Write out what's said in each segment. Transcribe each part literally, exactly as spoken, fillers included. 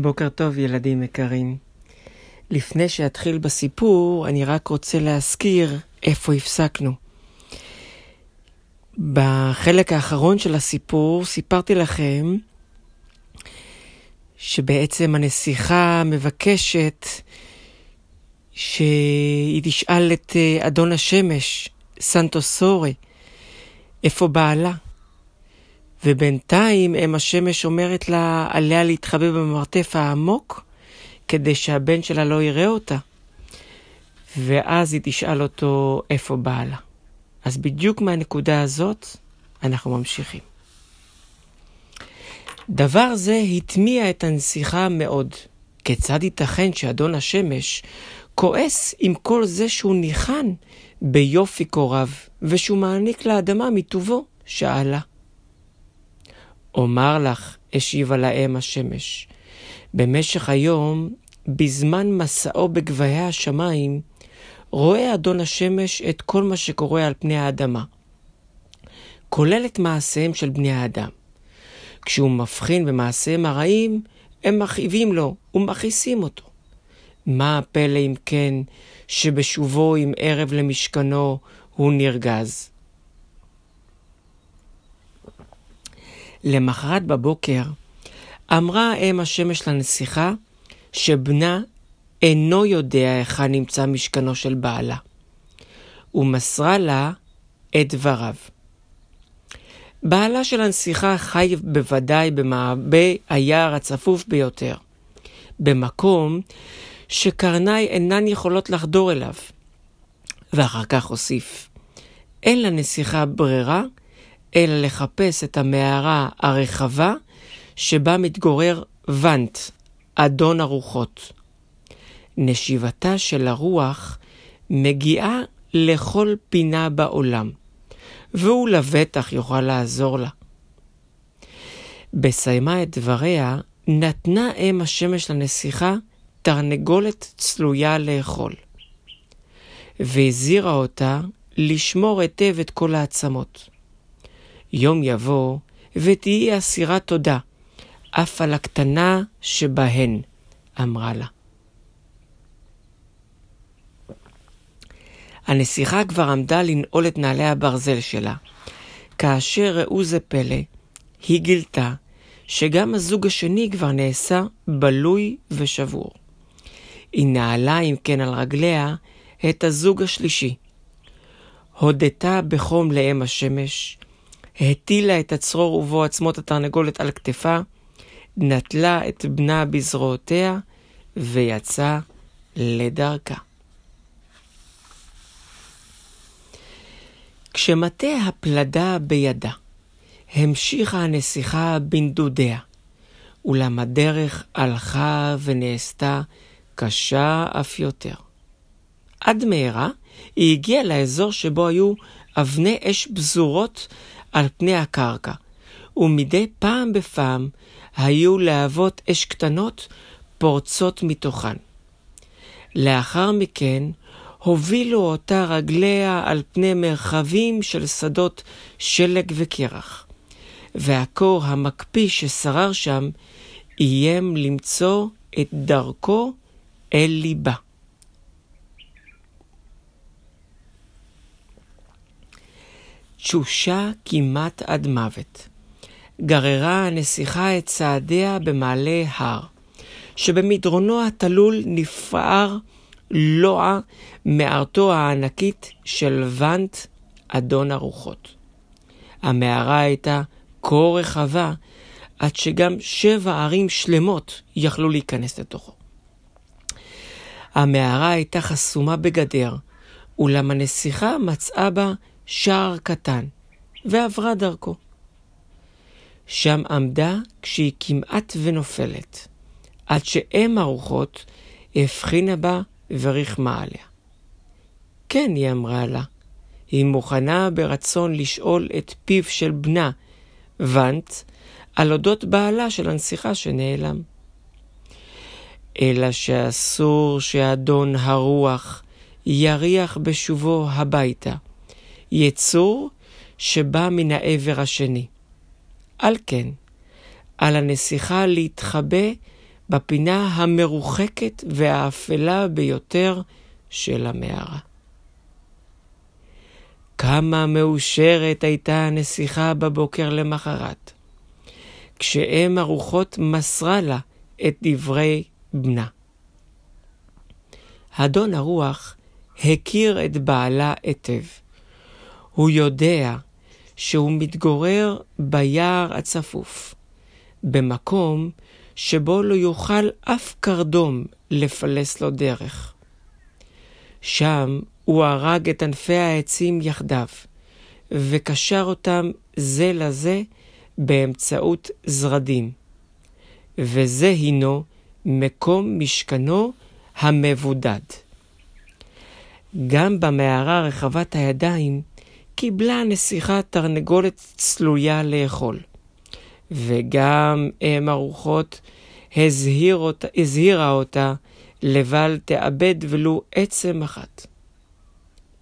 בוקר טוב ילדים יקרים. לפני שאתחיל בסיפור, אני רק רוצה להזכיר איפה הפסקנו. בחלק האחרון של הסיפור סיפרתי לכם שבעצם הנסיכה מבקשת שהיא תשאל את אדון השמש, סנטו סורי, איפה בעלה? ובינתיים אם השמש אומרת לה עליה להתחבא במרטף העמוק כדי שהבן שלה לא יראה אותה. ואז היא תשאל אותו איפה בעלה. אז בדיוק מהנקודה הזאת אנחנו ממשיכים. דבר זה התמיע את הנסיכה מאוד. כיצד ייתכן שאדון השמש כועס עם כל זה שהוא ניחן ביופי קוריו ושהוא מעניק לאדמה מטובו? שאלה. אומר לך, השיבה להם השמש, במשך היום, בזמן מסעו בגבהי השמיים, רואה אדון השמש את כל מה שקורה על פני האדמה, כולל את מעשיהם של בני האדם. כשהוא מבחין במעשיהם הרעים, הם מכאיבים לו ומכעיסים אותו. מה הפלא אם כן, שבשובו עם ערב למשכנו הוא נרגז? למחרת בבוקר אמרה אם השמש לנסיכה שבנה אינו יודע היכן נמצא משכנו של בעלה, ומסרה לה את דבריו. בעלה של הנסיכה חי בוודאי במעבה היער הצפוף ביותר, במקום שקרני אינן יכולות לחדור אליו. ואחר כך הוסיף, אין לנסיכה ברירה אלא לחפש את המערה הרחבה שבה מתגורר ואנט, אדון הרוחות. נשיבתה של הרוח מגיעה לכל פינה בעולם, והוא לבטח יוכל לעזור לה. בסיימה את דבריה, נתנה אם השמש לנסיכה תרנגולת צלויה לאכול, והזהירה אותה לשמור היטב את כל העצמות. יום יבוא ותהי אסירה תודה, אף על הקטנה שבהן, אמרה לה. הנסיכה כבר עמדה לנעול את נעלי הברזל שלה, כאשר ראו זה פלא, היא גילתה שגם הזוג השני כבר נעשה בלוי ושבור. היא נעלה אם כן על רגליה את הזוג השלישי. הודתה בחום לאם השמש, הטילה את הצרור ובו עצמות התרנגולת על כתפה, נטלה את בנה בזרועותיה ויצא לדרכה. כשמתה הפלדה בידה, המשיכה הנסיכה בנדודיה, אולם הדרך הלכה ונעשתה קשה אף יותר. עד מהרה היא הגיעה לאזור שבו היו אבני אש בזורות על פני הקרקע, ומדי פעם בפעם היו להבות אש קטנות פורצות מתוכן. לאחר מכן הובילו אותה רגליה על פני מרחבים של שדות שלג וקרח, והקור המקפיא ששרר שם איים למצוא את דרכו אל ליבה. תשושה כמעט עד מוות גררה הנסיכה את צעדיה במעלה הר, שבמדרונו התלול נפער לוע מערתו הענקית של ואנט, אדון הרוחות. המערה הייתה כה רחבה עד שגם שבע ערים שלמות יכלו להיכנס לתוכו. המערה הייתה חסומה בגדר, אולם הנסיכה מצאה בה שער קטן ועברה דרכו. שם עמדה כשהיא כמעט ונופלת, עד שאם הרוחות הבחינה בה ורחמה עליה. כן, היא אמרה לה, היא מוכנה ברצון לשאול את פיו של בנה ואנט על אודות בעלה של הנסיכה שנעלם. אלא שאסור שאדון הרוח יריח בשובו הביתה יצור שבא מן העבר השני. על כן, על הנסיכה להתחבא בפינה המרוחקת והאפלה ביותר של המערה. כמה מאושרת הייתה הנסיכה בבוקר למחרת, כשאם הרוחות מסרה לה את דברי בנה. אדון הרוח הכיר את בעלה עתב. הוא יודע שהוא מתגורר ביער הצפוף, במקום שבו לא יוכל אף קרדום לפלס לו דרך. שם הוא הרג את ענפי העצים יחדיו, וקשר אותם זה לזה באמצעות זרדים. וזה הינו מקום משכנו המבודד. גם במערה רחבת הידיים קיבלה הנסיכה תרנגולת צלויה לאכול, וגם אם הרוחות הזהיר אותה, הזהירה אותה לבל תאבד ולו עצם אחת.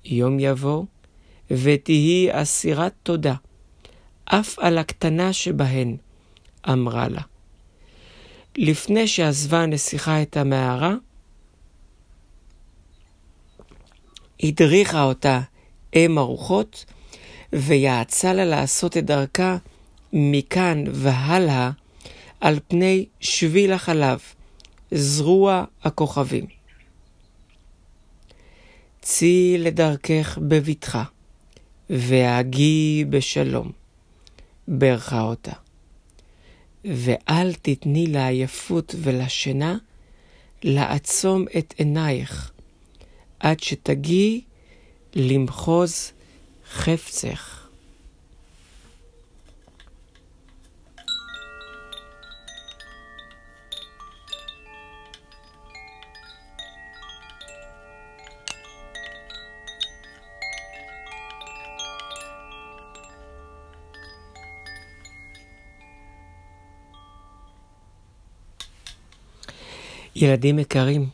יום יבוא ותהי אסירת תודה, אף על הקטנה שבהן, אמרה לה. לפני שעזבה הנסיכה את המערה, הדריכה אותה אם הרוחות, ויעצה לה לעשות את דרכה מכאן והלאה על פני שביל החלב, זרוע הכוכבים. צי לדרכך בביטחה, והגי בשלום, ברכה אותה. ואל תתני לעייפות ולשינה לעצום את עינייך, עד שתגיעי למחוז חפצך. ילדים יקרים,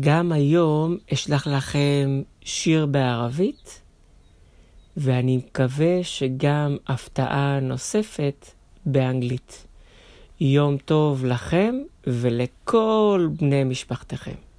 גם היום אשלח לכם שיר בערבית, ואני מקווה שגם הפתעה נוספת באנגלית. יום טוב לכם ולכל בני משפחתכם.